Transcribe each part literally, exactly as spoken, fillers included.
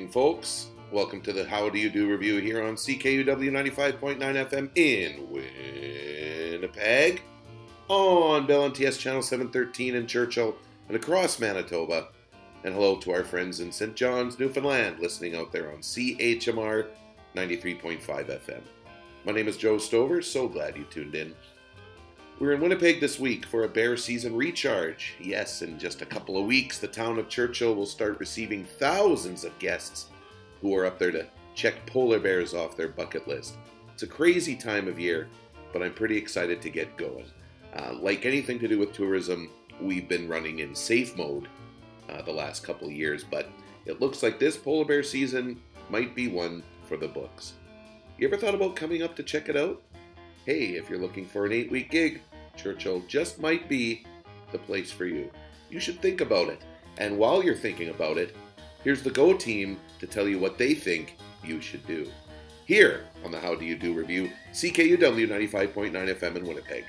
evening, folks. Welcome to the How Do You Do review here on C K U W ninety-five point nine F M in Winnipeg, on Bell and T S Channel seven thirteen in Churchill and across Manitoba. And hello to our friends in Saint John's, Newfoundland, listening out there on C H M R ninety-three point five F M. My name is Joe Stover, so glad you tuned in. We're in Winnipeg this week for a bear season recharge. Yes, in just a couple of weeks, the town of Churchill will start receiving thousands of guests who are up there to check polar bears off their bucket list. It's a crazy time of year, but I'm pretty excited to get going. Uh, like anything to do with tourism, we've been running in safe mode uh, the last couple of years, but it looks like this polar bear season might be one for the books. You ever thought about coming up to check it out? Hey, if you're looking for an eight-week gig, Churchill just might be the place for you. You should think about it. And while you're thinking about it, here's the Go team to tell you what they think you should do. Here on the How Do You Do review, C K U W ninety-five point nine F M in Winnipeg.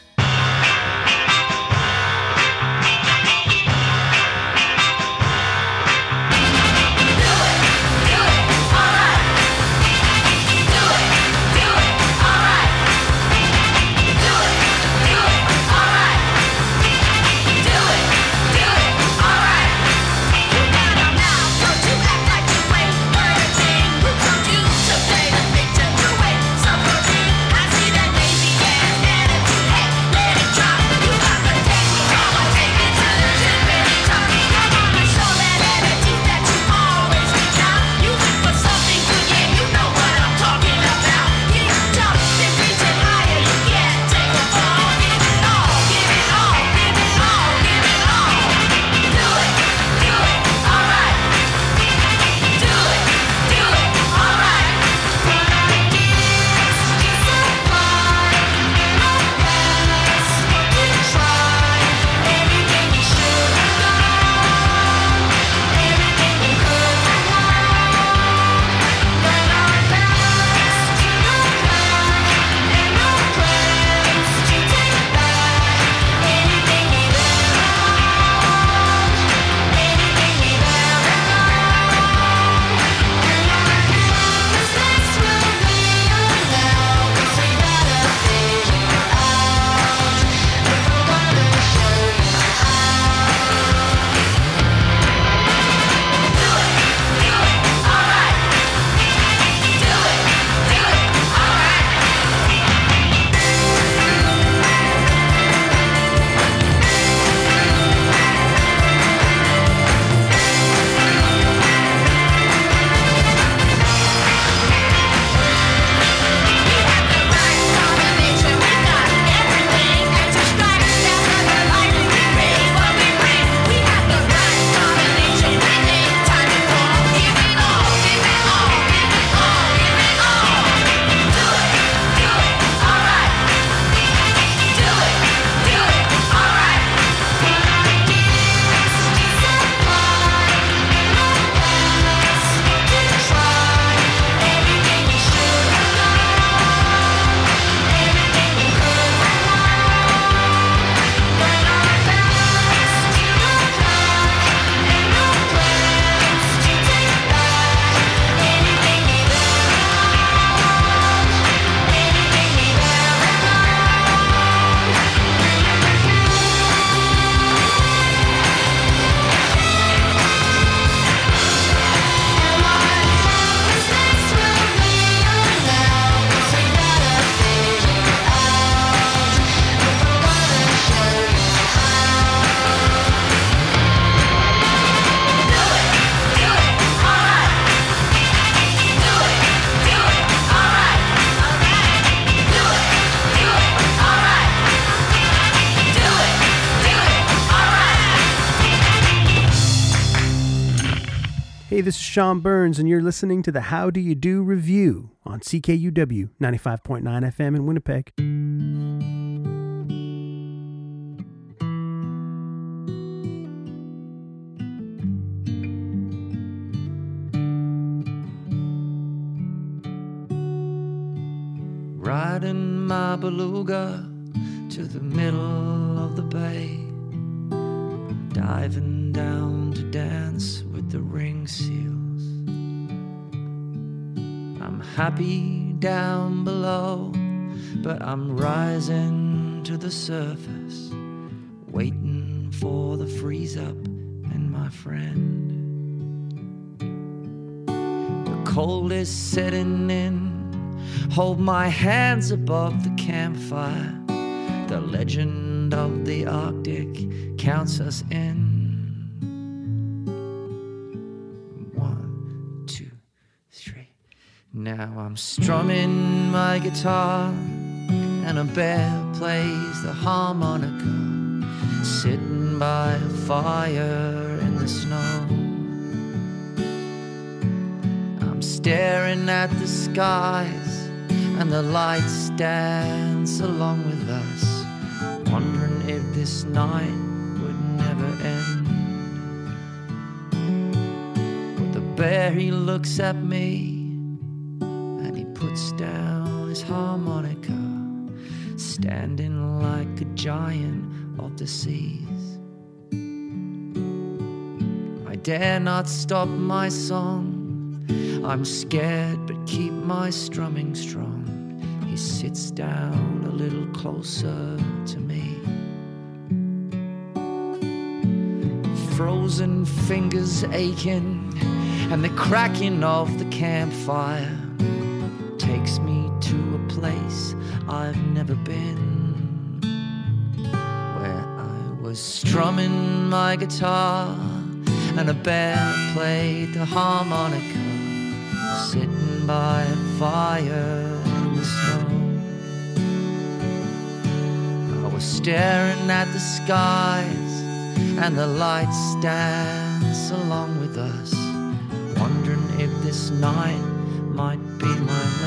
This is Sean Burns, and you're listening to the How Do You Do review on C K U W ninety-five point nine F M in Winnipeg. Riding my beluga to the middle of the bay, diving down to dance with the ring seals. I'm happy down below, but I'm rising to the surface, waiting for the freeze up and my friend. The cold is setting in, hold my hands above the campfire. The legend of the Arctic counts us in. Now I'm strumming my guitar and a bear plays the harmonica, sitting by a fire in the snow. I'm staring at the skies and the lights dance along with us, wondering if this night would never end. But the bear, he looks at me, puts down his harmonica, standing like a giant of the seas. I dare not stop my song, I'm scared but keep my strumming strong. He sits down a little closer to me. Frozen fingers aching and the cracking of the campfire takes me to a place I've never been, where I was strumming my guitar and a bear played the harmonica, sitting by a fire in the snow. I was staring at the skies and the lights dance along with us, wondering if this night might be my last.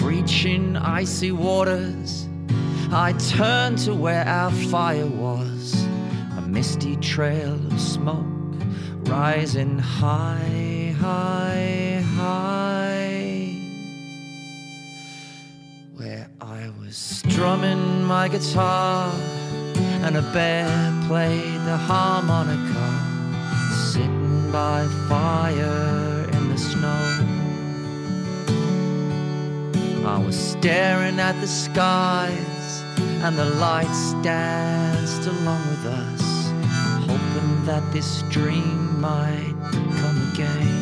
Breaching icy waters, I turned to where our fire was, a misty trail of smoke rising high, high, high. Where I was strumming my guitar and a bear played the harmonica, sitting by fire in the snow. I was staring at the skies and the lights danced along with us, hoping that this dream might come again.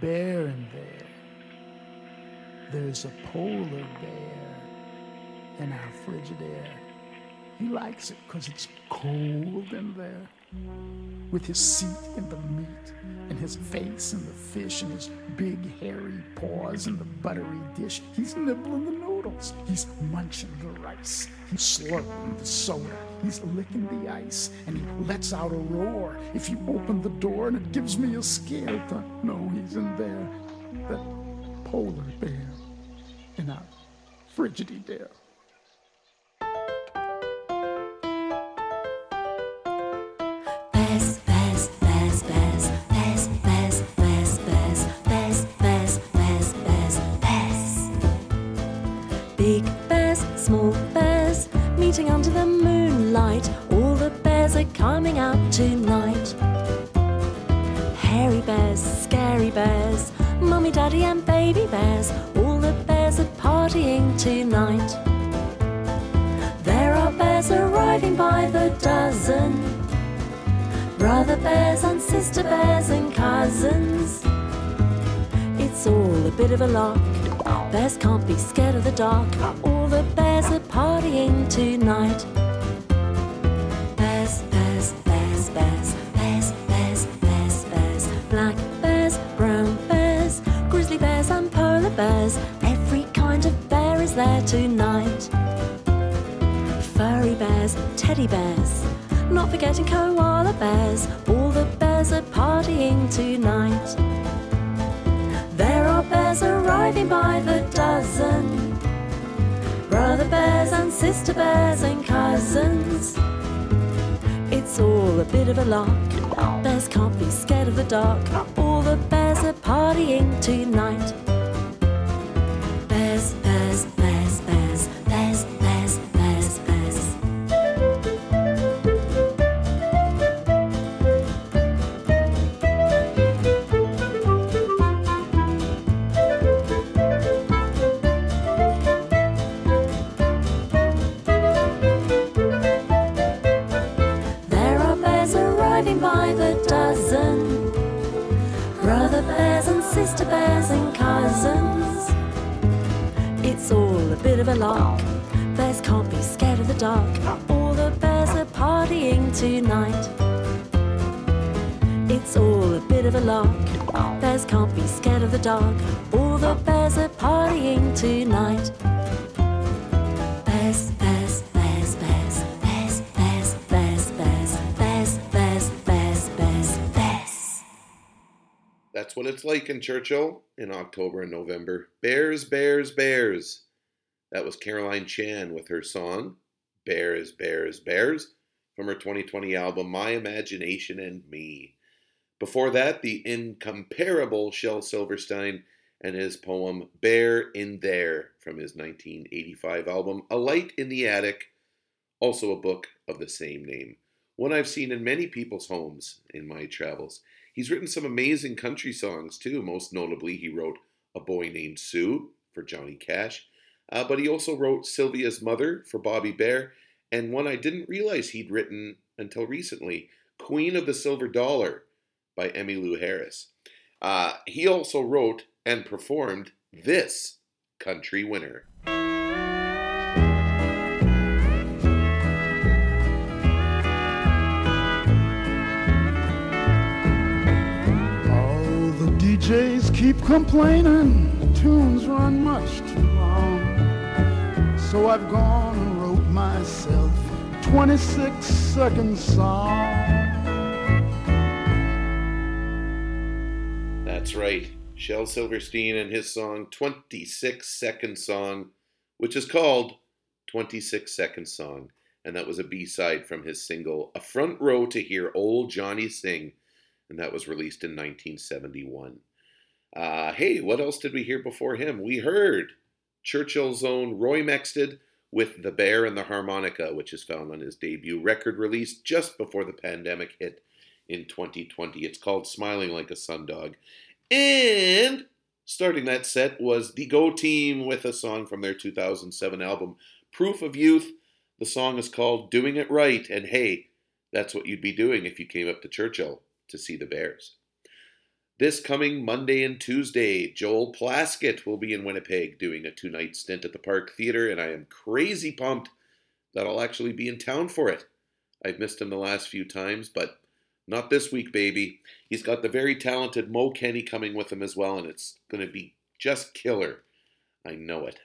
Bear in there, there's a polar bear in our frigid air. He likes it because it's cold in there, with his seat in the meat and his face in the fish and his big hairy paws in the buttery dish. He's nibbling the noodles, he's munching the rice, he's slurping the soda, he's licking the ice, and he lets out a roar if you open the door, and it gives me a scare. I thought, no, he's in there, that polar bear in our frigid air. Under the moonlight, all the bears are coming out tonight. Hairy bears, scary bears, mummy, daddy and baby bears, all the bears are partying tonight. There are bears arriving by the dozen, brother bears and sister bears and cousins. It's all a bit of a lark, bears can't be scared of the dark, all the bears are partying tonight. Bears, bears, bears, bears, bears, bears, bears, bears, black bears, brown bears, grizzly bears and polar bears, every kind of bear is there tonight. Furry bears, teddy bears, not forgetting koala bears. All the bears are partying tonight. There are bears arriving by the dozen, brother bears and sister bears and cousins. It's all a bit of a lark. Bears can't be scared of the dark. All the bears are partying tonight. Bears, bears, bears, bears, bears, bears, bears, bears. There are bears arriving by the dozen, brother bears and sister bears and cousins. It's all a bit of a lark. Bears can't be scared of the dark. All the bears are partying tonight. It's all a bit of a lark. Bears can't be scared of the dark. All the bears are partying tonight. Bears, bears, bears, bears, bears, bears, bears, bears, bears, bears, bears, bears, bears. That's what it's like in Churchill in October and November. Bears, bears, bears. That was Caroline Chan with her song, Bears, Bears, Bears, from her twenty twenty album, My Imagination and Me. Before that, the incomparable Shel Silverstein and his poem, Bear in There, from his nineteen eighty-five album, A Light in the Attic, also a book of the same name. One I've seen in many people's homes in my travels. He's written some amazing country songs, too. Most notably, he wrote A Boy Named Sue for Johnny Cash. Uh, but he also wrote Sylvia's Mother for Bobby Bare, and one I didn't realize he'd written until recently, Queen of the Silver Dollar by Emmylou Harris. Uh, he also wrote and performed this country winner. D Js keep complaining, the tunes run much too long. So I've gone and wrote myself a twenty-six second song. That's right, Shel Silverstein and his song, twenty-six second Song, which is called twenty-six second Song. And that was a B-side from his single, A Front Row to Hear Old Johnny Sing. And that was released in nineteen seventy-one. Uh, hey, what else did we hear before him? We heard Churchill's own Roy Mexted with The Bear and the Harmonica, which is found on his debut record released just before the pandemic hit in twenty twenty. It's called Smiling Like a Sundog. And starting that set was the Go Team with a song from their two thousand seven album, Proof of Youth. The song is called Doing It Right. And hey, that's what you'd be doing if you came up to Churchill to see the Bears. This coming Monday and Tuesday, Joel Plaskett will be in Winnipeg doing a two-night stint at the Park Theatre, and I am crazy pumped that I'll actually be in town for it. I've missed him the last few times, but not this week, baby. He's got the very talented Mo Kenney coming with him as well, and it's going to be just killer. I know it.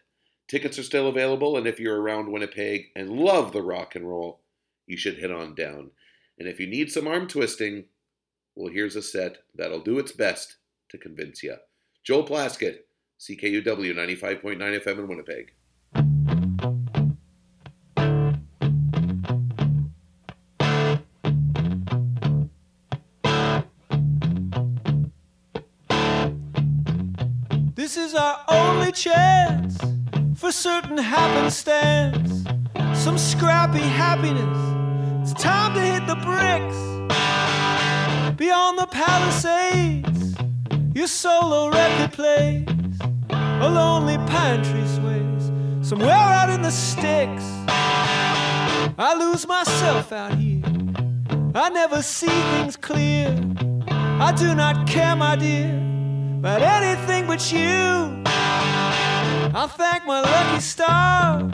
Tickets are still available, and if you're around Winnipeg and love the rock and roll, you should head on down. And if you need some arm twisting, well, here's a set that'll do its best to convince you. Joel Plaskett, C K U W ninety-five point nine F M in Winnipeg. This is our only chance for certain happenstance, some scrappy happiness. It's time to hit the bricks. Beyond the palisades, your solo record plays, a lonely pine tree sways, somewhere out in the sticks. I lose myself out here, I never see things clear. I do not care, my dear, about anything but you. I'll thank my lucky stars,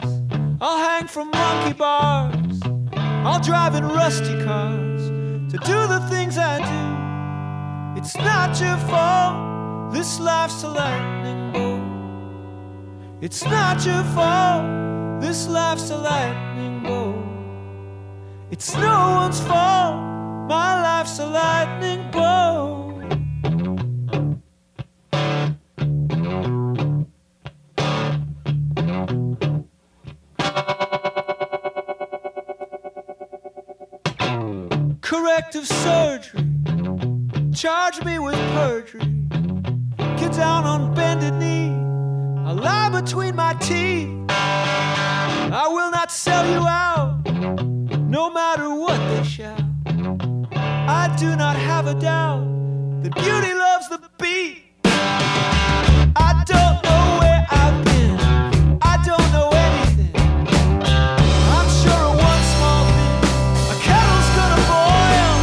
I'll hang from monkey bars, I'll drive in rusty cars to do the things I do. It's not your fault, this life's a lightning bolt. It's not your fault, this life's a lightning bolt. It's no one's fault, my life's a lightning blow. Corrective surgery, charge me with perjury. Get down on bended knee, I lie between my teeth. I will not sell you out, no matter what they shout. I do not have a doubt that beauty loves the beat. I don't know where I've been, I don't know anything. I'm sure of one small thing, a kettle's gonna boil.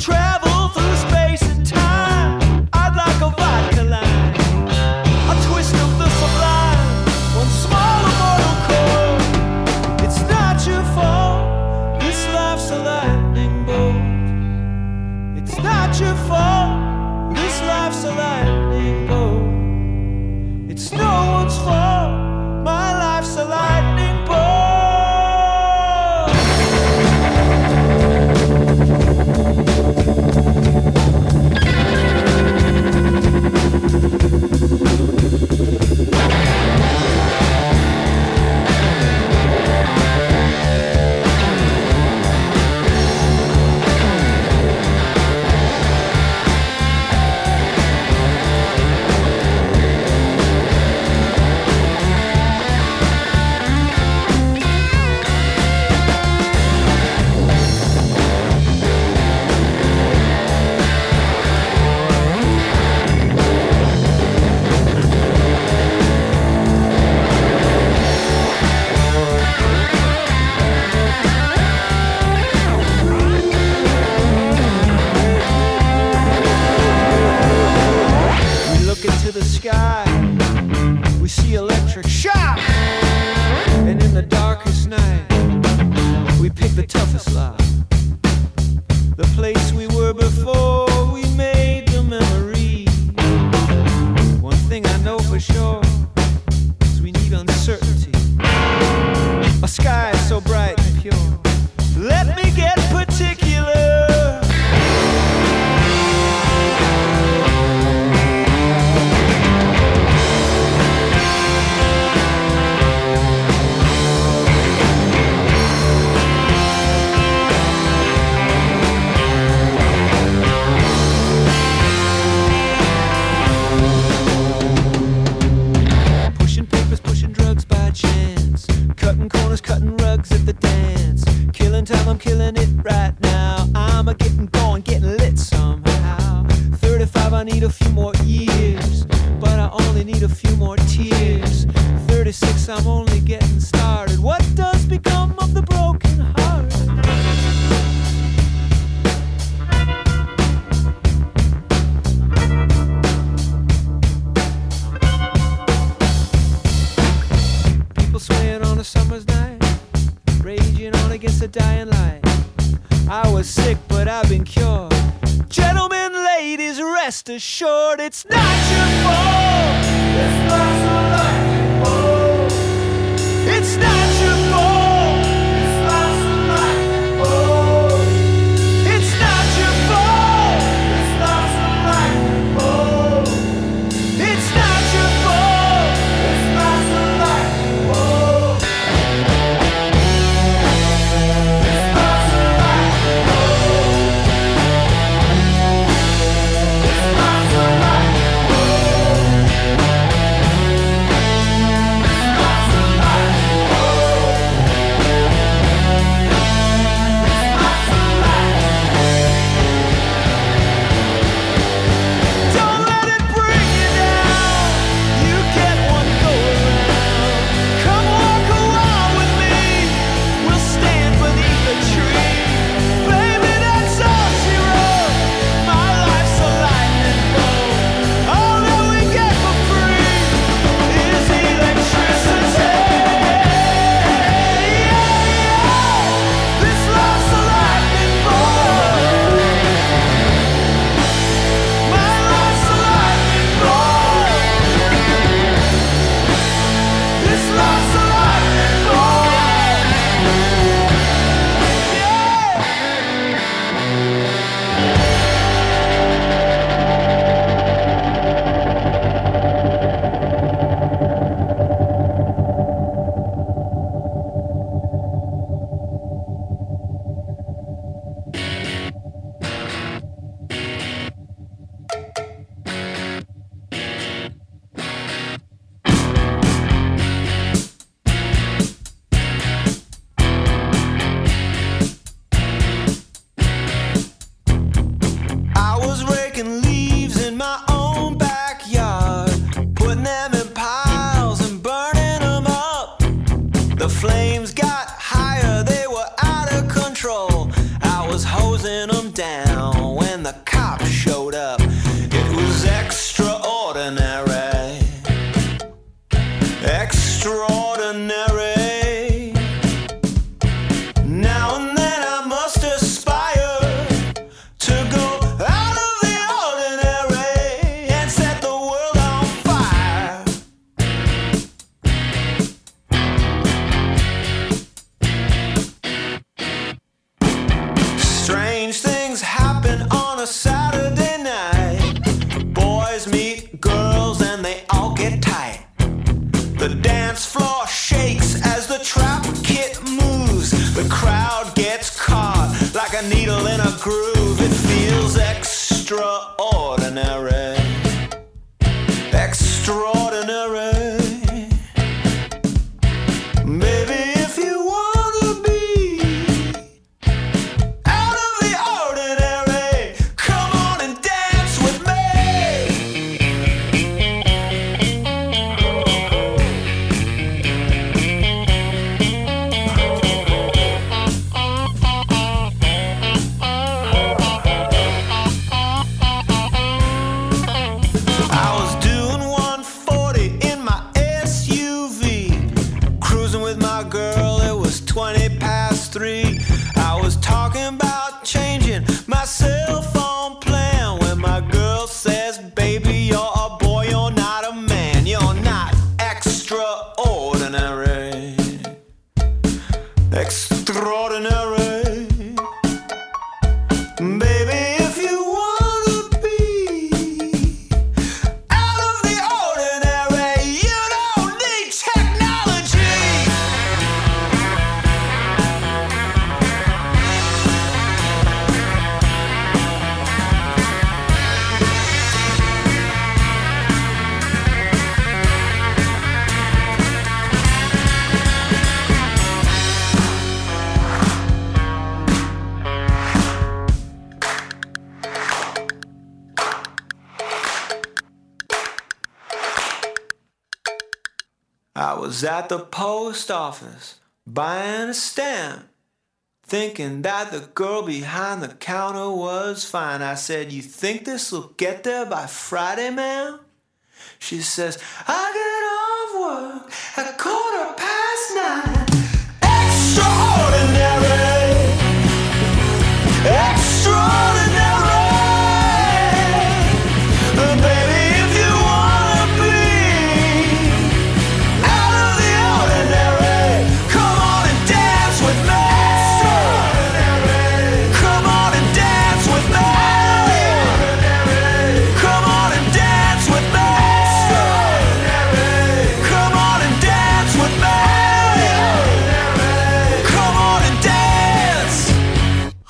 Travel through space and time, I'd like a vodka line. A twist of the sublime, one small immortal chord. It's not your fault, this life's a lightning bolt. It's not your fault, this life's a lightning bolt. It's no one's fault, my life's a lightning assured. It's not your fault, this life's a lightning bolt. It's not your fault, this life's a lightning bolt. It's not your fault, this life's a lightning bolt. It's not your fault, this life's a lightning bolt. This life's a lightning bolt. It's not tight. The dance floor shakes as the trap kit moves. The crowd gets caught like a needle in a groove. It feels extraordinary. Extraordinary. At the post office buying a stamp, thinking that the girl behind the counter was fine. I said, "You think this will get there by Friday, ma'am?" She says, "I get off work at quarter past nine." Extraordinary. Extraordinary.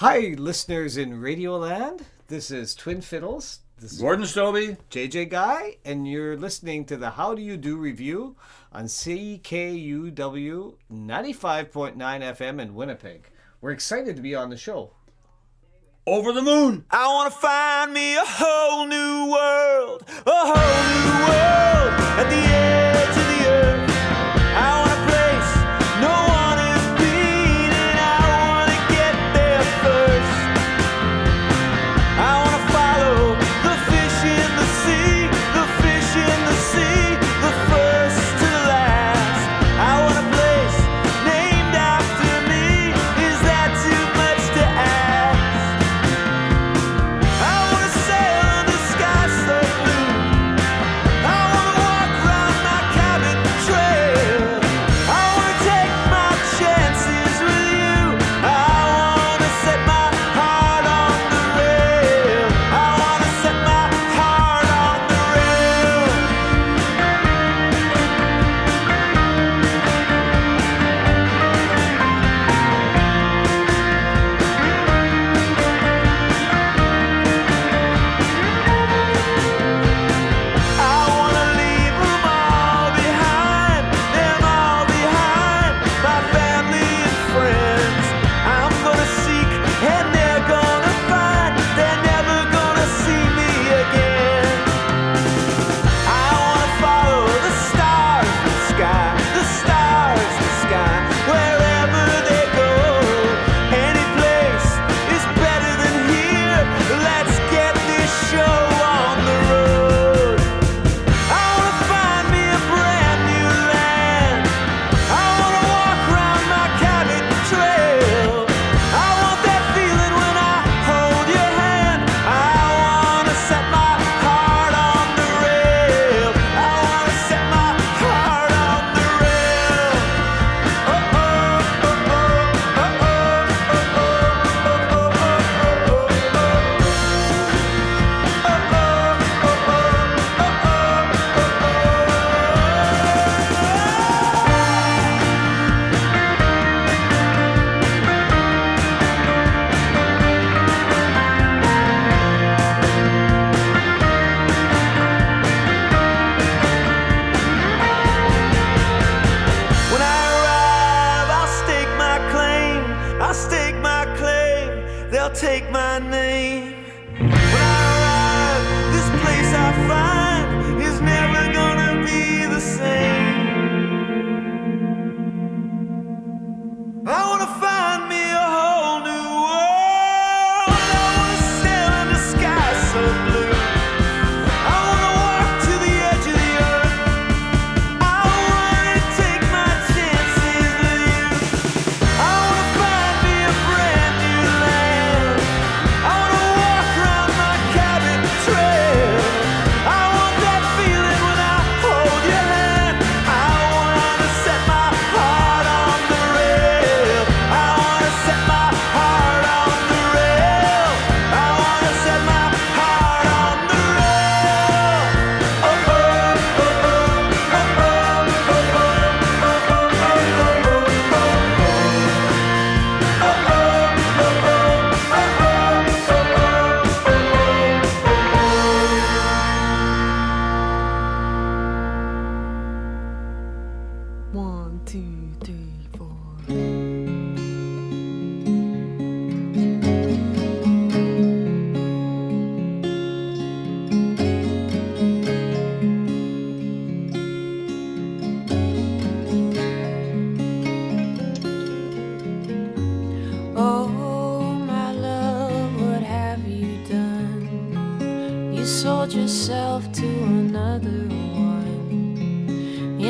Hi, listeners in Radioland. This is Twin Fiddles. This is Gordon Stoby, J J Guy, and you're listening to the How Do You Do review on C K U W ninety-five point nine F M in Winnipeg. We're excited to be on the show. Over the moon. I want to find me a whole new world, a whole new world at the edge of the earth. I want to place no one. Round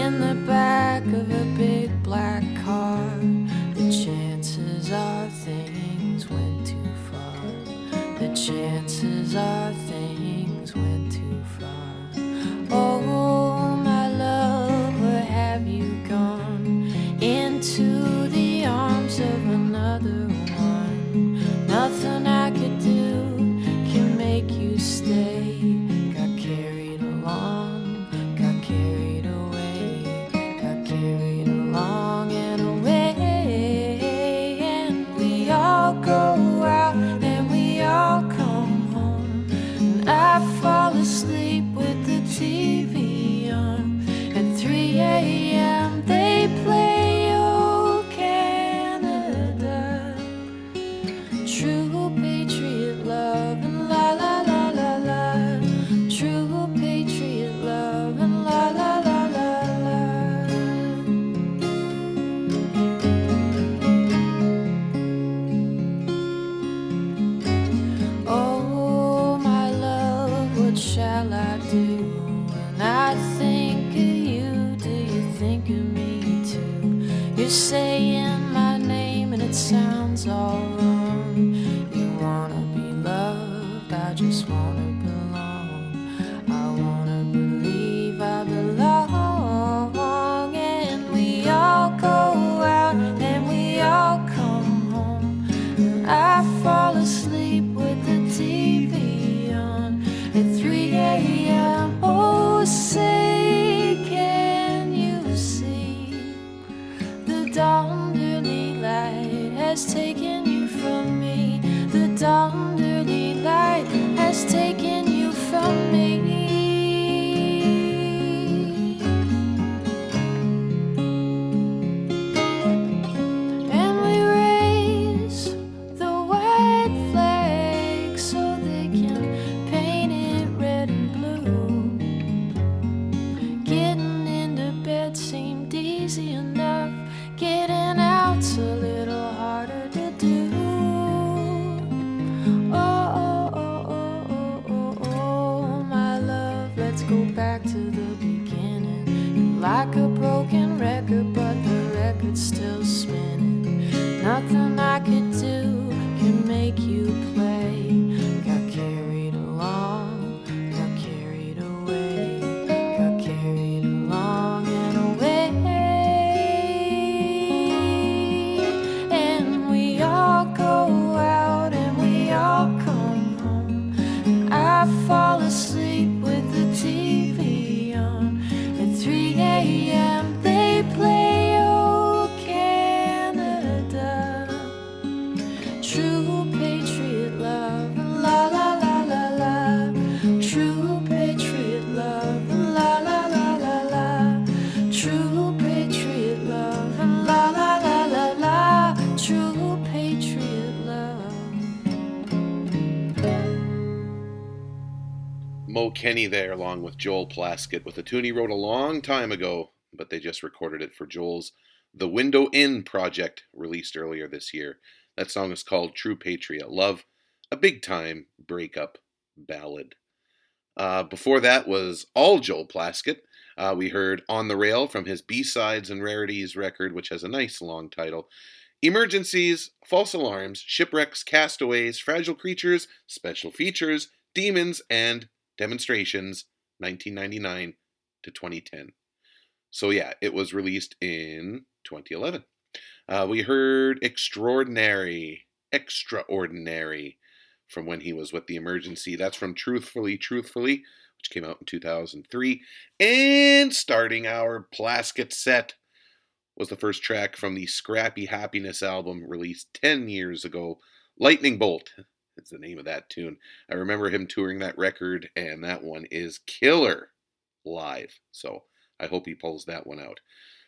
in the back of a big black car. The chances are things went too far. The chances are things went too far. Oh, my love, where have you gone? Into the arms of another one. Nothing I could do can make you stay. Mo Kenney there, along with Joel Plaskett, with a tune he wrote a long time ago, but they just recorded it for Joel's The Window Inn Project, released earlier this year. That song is called True Patriot Love, a big-time breakup ballad. Uh, before that was all Joel Plaskett. Uh, we heard On the Rail from his B-Sides and Rarities record, which has a nice long title. Emergencies, False Alarms, Shipwrecks, Castaways, Fragile Creatures, Special Features, Demons, and Demonstrations, nineteen ninety-nine to twenty ten. So yeah, it was released in twenty eleven. Uh, we heard Extraordinary, Extraordinary, from when he was with The Emergency. That's from Truthfully, Truthfully, which came out in two thousand three. And starting our Plaskett set was the first track from the Scrappy Happiness album, released ten years ago, Lightning Bolt. It's the name of that tune. I remember him touring that record, and that one is killer live. So I hope he pulls that one out.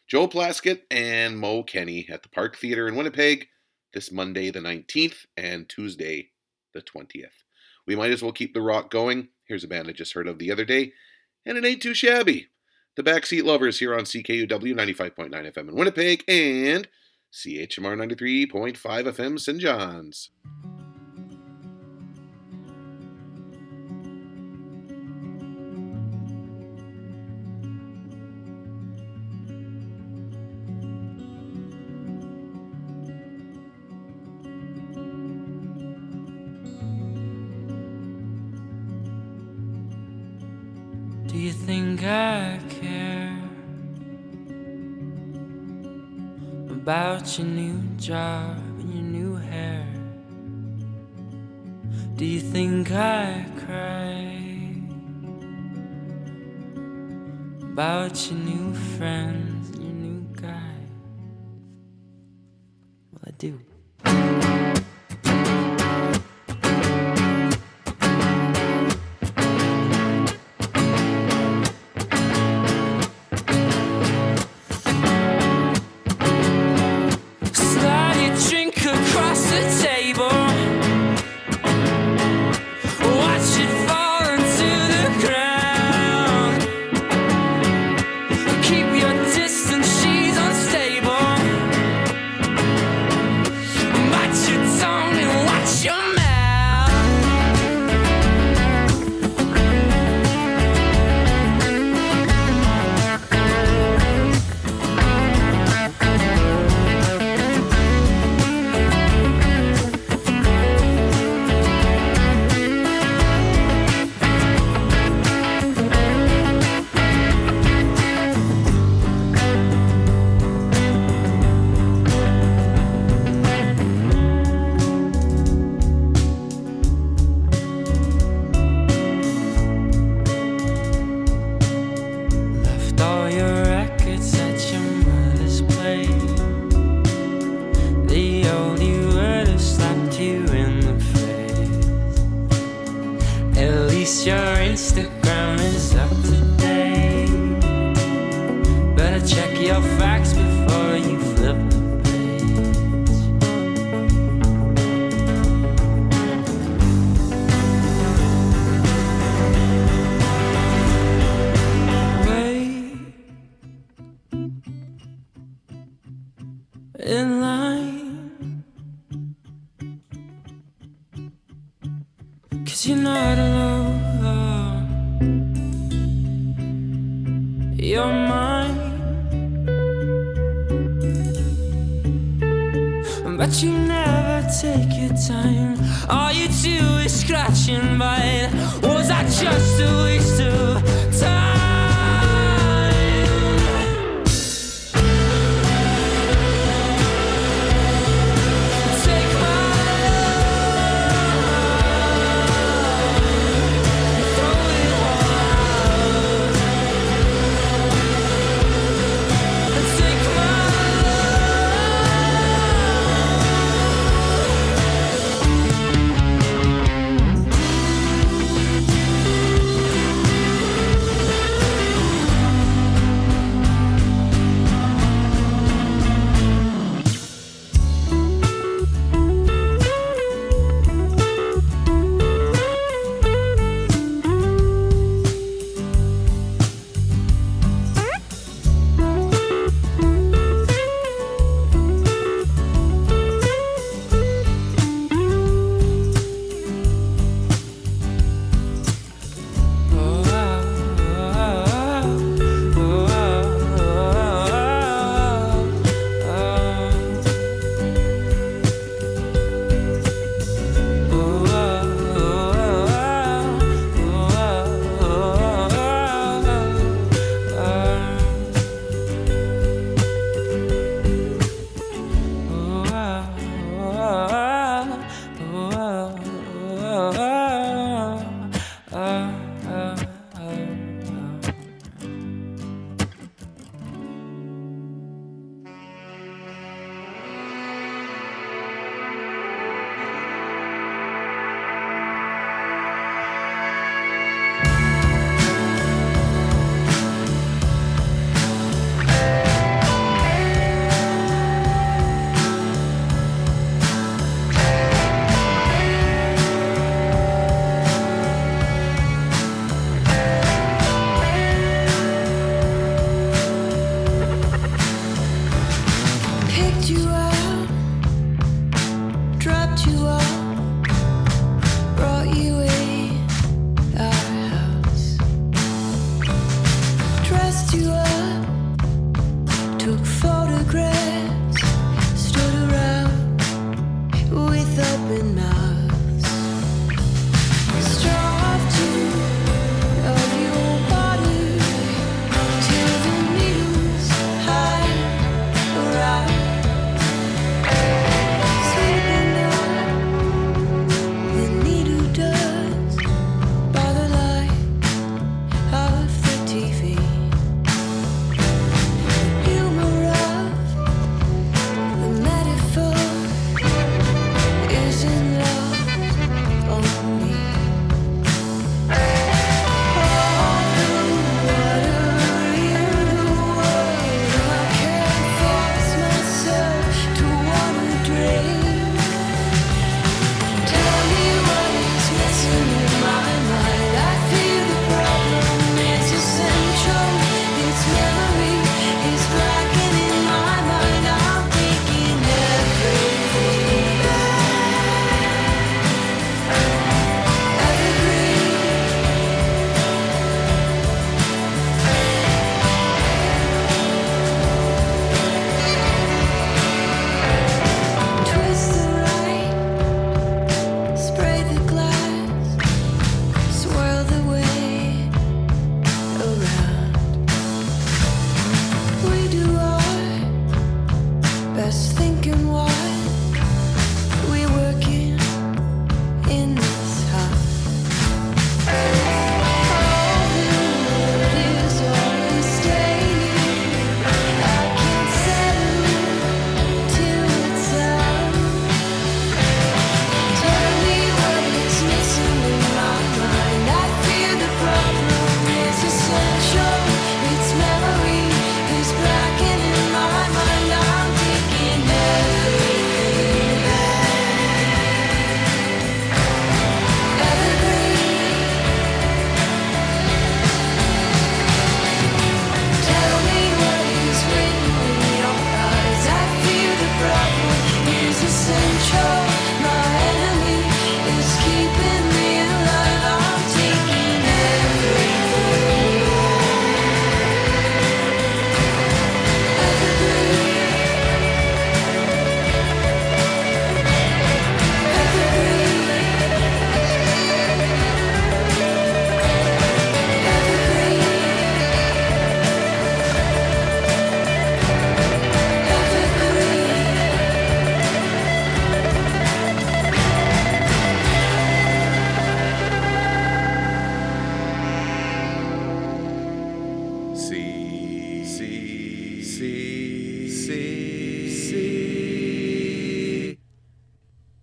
Joel Plaskett and Mo Kenney at the Park Theatre in Winnipeg this Monday the nineteenth and Tuesday the twentieth. We might as well keep the rock going. Here's a band I just heard of the other day, and it ain't too shabby. The Backseat Lovers here on C K U W ninety-five point nine F M in Winnipeg and C H M R ninety-three point five F M Saint John's. you think I care about your new job and your new hair? Do you think I cry about your new friends and your new guy? Well, I do.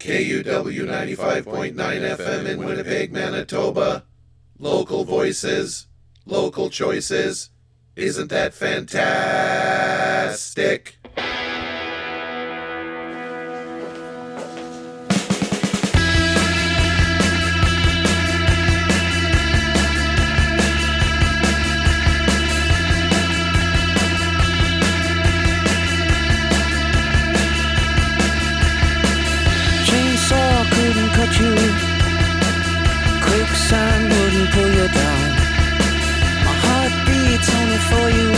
K U W ninety-five point nine F M in Winnipeg, Manitoba. Local voices, local choices. Isn't that fantastic? You. Quicksand wouldn't pull you down. My heart beats only for you.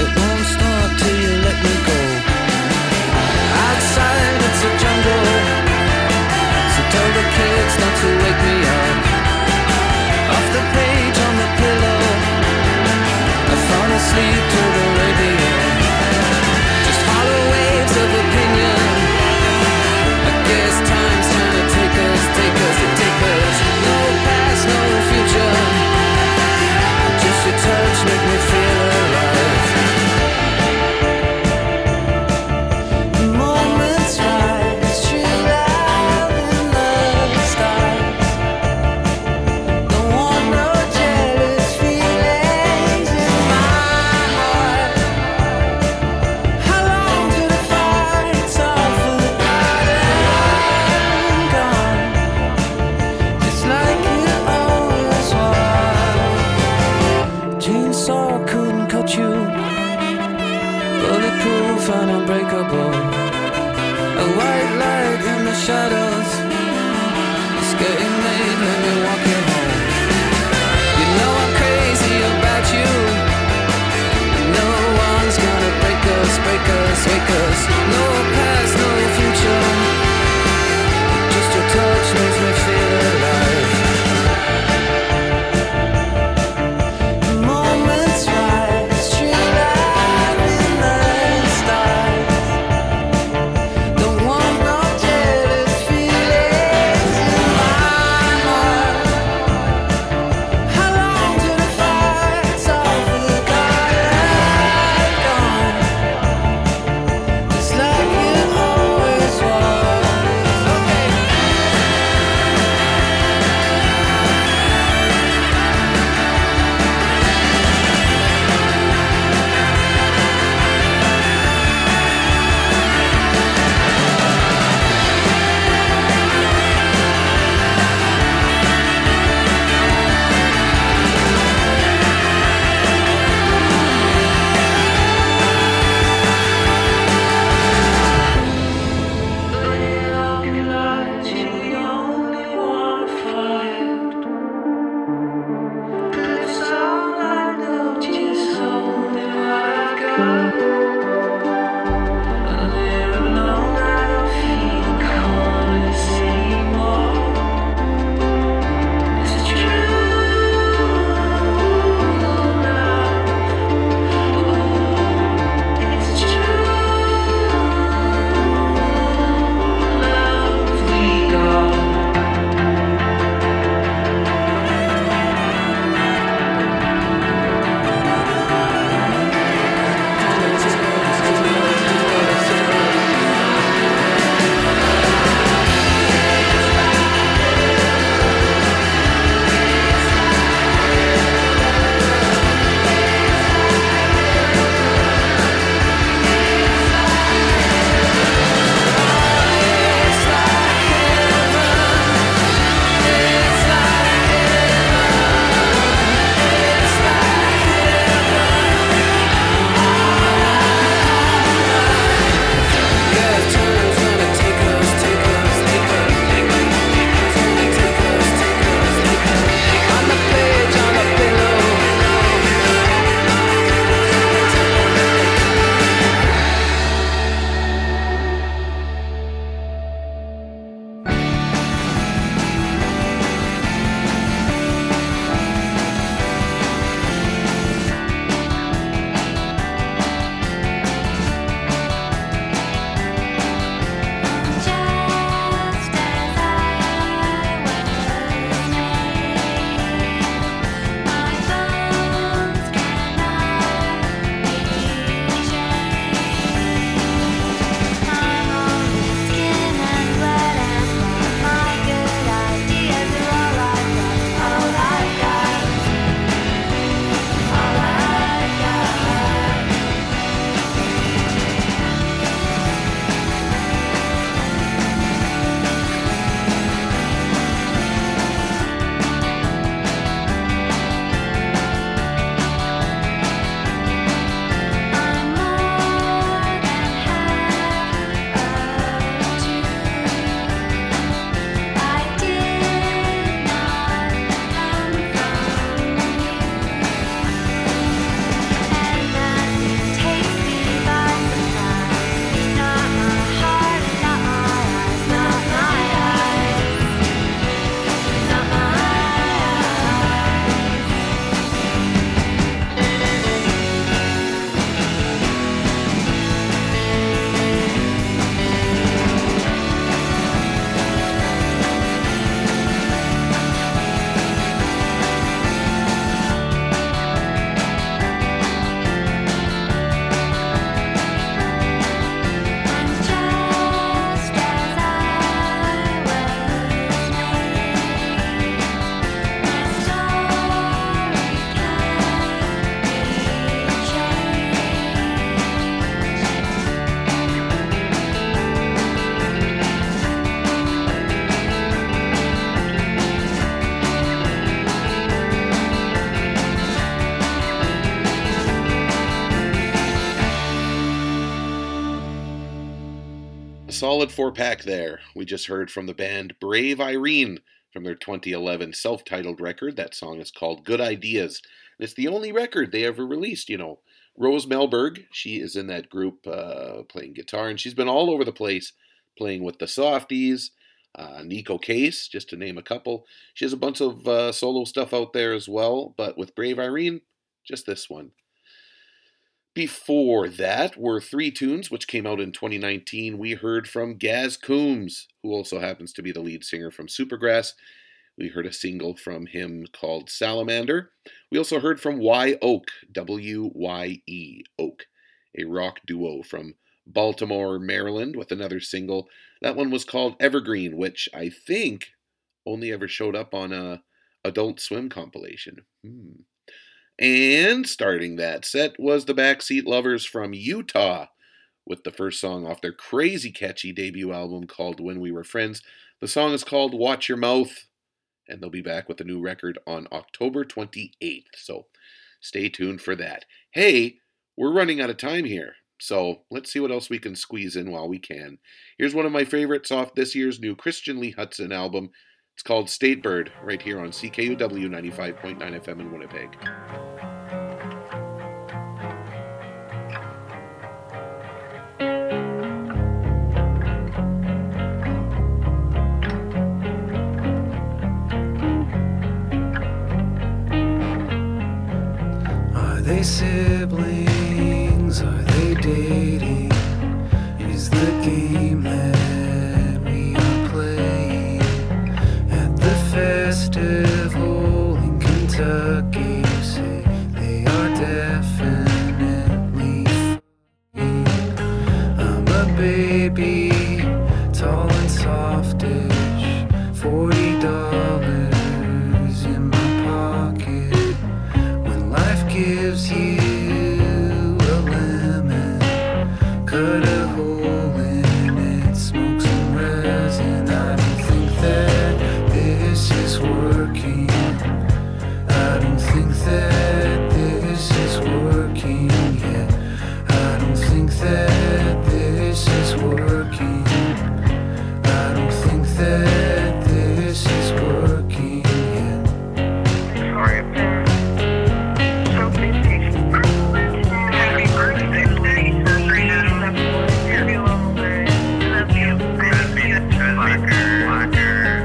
It won't stop till you let me go. Outside it's a jungle, so tell the kids not to wake me up. Off the page on the pillow, I fall asleep to the radio. Just hollow waves of opinion. I guess time's take us, take us, take us. No past, no future. Just your touch make me feel alive. The moment's right, street out and love starts. Don't want no jealous feelings in my heart. How long do the fight's all for the island gone? Bulletproof and unbreakable, a white light in the shadows. It's getting late, let me walk you home. You know I'm crazy about you. No one's gonna break us, break us, break us. No past, no future. Just your touch makes me feel alive. Don't want no jealous feelings in my heart. solid four-pack there. We just heard from the band Brave Irene from their twenty eleven self-titled record. That song is called Good Ideas. And it's the only record they ever released, you know. Rose Melberg, she is in that group uh, playing guitar, and she's been all over the place playing with the Softies, uh, Nico Case, just to name a couple. She has a bunch of uh, solo stuff out there as well, but with Brave Irene, just this one. Before that were three tunes, which came out in twenty nineteen. We heard from Gaz Coombes, who also happens to be the lead singer from Supergrass. We heard a single from him called Salamander. We also heard from Y Oak, W Y E, Oak, a rock duo from Baltimore, Maryland, with another single. That one was called Evergreen, which I think only ever showed up on a Adult Swim compilation. Hmm. And starting that set was the Backseat Lovers from Utah with the first song off their crazy catchy debut album called When We Were Friends. The song is called Watch Your Mouth, and they'll be back with a new record on October twenty-eighth, so stay tuned for that. Hey, we're running out of time here, so let's see what else we can squeeze in while we can. Here's one of my favorites off this year's new Christian Lee Hudson album. It's called State Bird, right here on C K U W ninety-five point nine F M in Winnipeg. Are they siblings? Are they dating? Is the game that festival in Kentucky, you say they are definitely free. I'm a baby, tall and softish, forty dollars in my pocket. When life gives you a lemon, cut a hole in it, smoke some resin. I don't think that this is working. I don't think that this is working yet. I don't think that this is working. I don't think that this is working yet. Sorry, I've been so busy. Happy birthday, Sabrina. I love you. Love you all the way. Love you. Love you. Love you. Love you. Anticlimactic.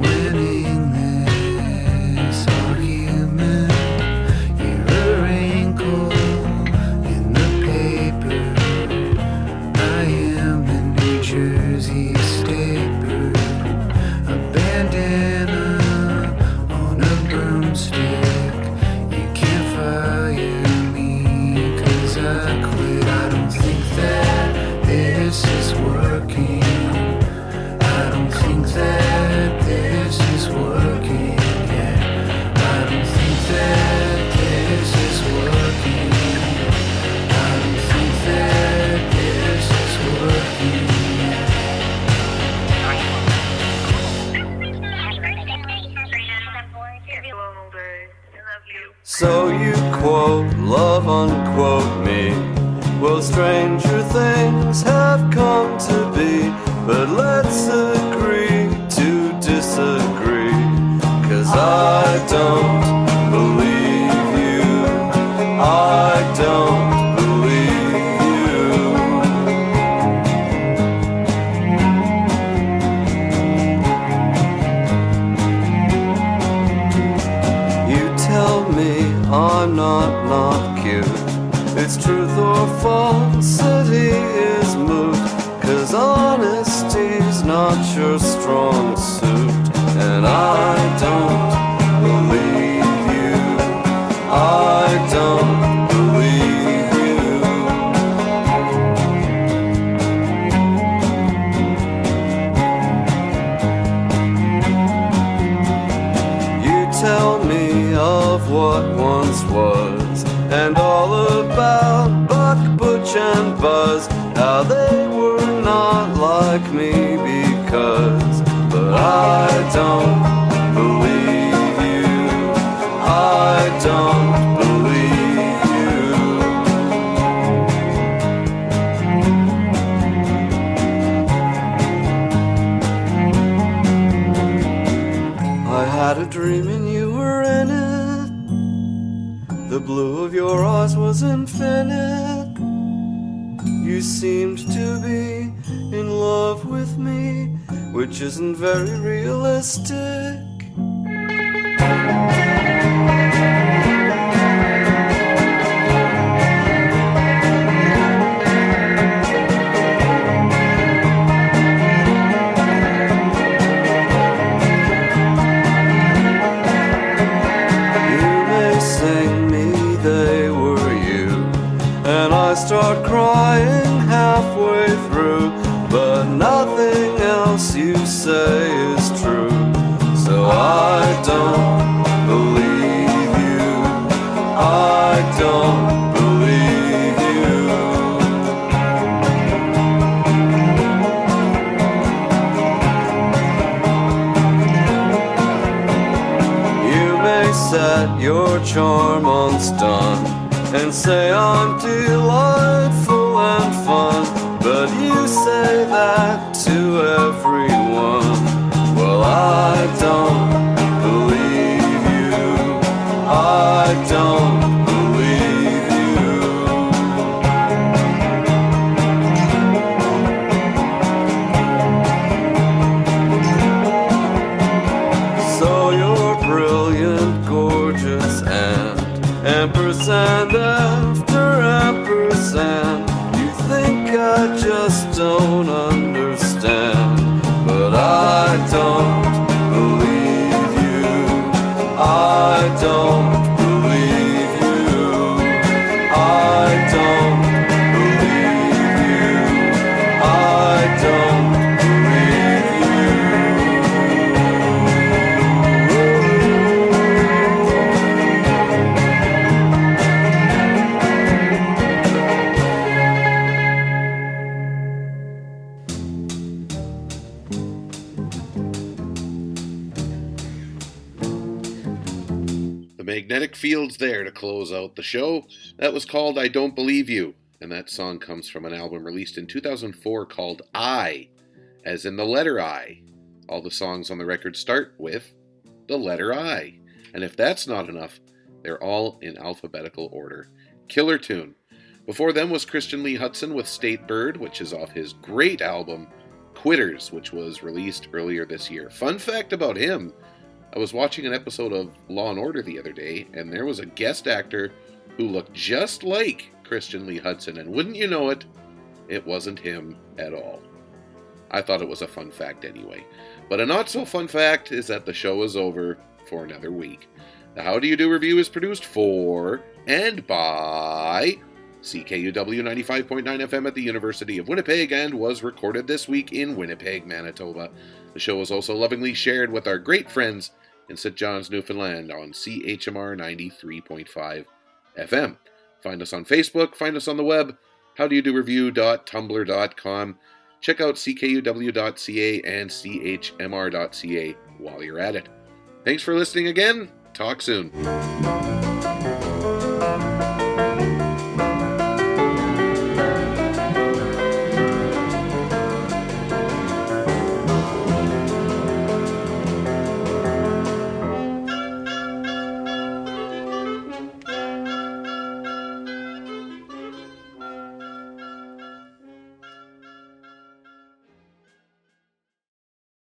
Winning this argument, you're a wrinkle in the paper. I am the New Jersey State Bird, a bandana on a broomstick. You can't fire me 'cause I quit. I don't think that this is working. I don't think that this is working yet. I don't think that this is working. I don't think that this is working yet. So you quote, love unquote me. Well, stranger things have come to be, but let's agree to disagree, 'cause I don't believe you, I don't believe you. You tell me I'm not not cute. It's truth or falsity is moot, 'cause honesty's not your strong suit. And I don't believe you, I don't believe you. what once was, and all about Buck, Butch, and Buzz, how they were not like me because, but I don't believe you, I don't believe you. I had a dream in you. The blue of your eyes was infinite. You seemed to be in love with me, which isn't very realistic. Start crying halfway through, but nothing else you say is true. So I don't believe you. I don't believe you. You may set your charm unstunned and say I'm delightful and fun, but you say that to everyone. Well, I don't believe you. I don't believe you. So you're brilliant, gorgeous, and empress and after empress, and you think I just don't understand, but I don't believe you, I don't believe you, I don't believe you, I don't. Magnetic Fields there to close out the show. That was called I Don't Believe You, and that song comes from an album released in two thousand four called I, as in the letter I. All the songs on the record start with the letter I, and if that's not enough, they're all in alphabetical order. Killer tune. Before them was Christian Lee Hudson with State Bird, which is off his great album Quitters, which was released earlier this year. Fun fact about him: I was watching an episode of Law and Order the other day, and there was a guest actor who looked just like Christian Lee Hudson, and wouldn't you know it, it wasn't him at all. I thought it was a fun fact anyway. But a not-so-fun fact is that the show is over for another week. The How Do You Do Review is produced for and by C K U W ninety-five point nine F M at the University of Winnipeg and was recorded this week in Winnipeg, Manitoba. The show was also lovingly shared with our great friends in Saint John's, Newfoundland on C H M R ninety-three point five F M. Find us on Facebook, find us on the web, how do you do review dot tumblr dot com. Check out C K U W dot C A and C H M R dot C A while you're at it. Thanks for listening again. Talk soon.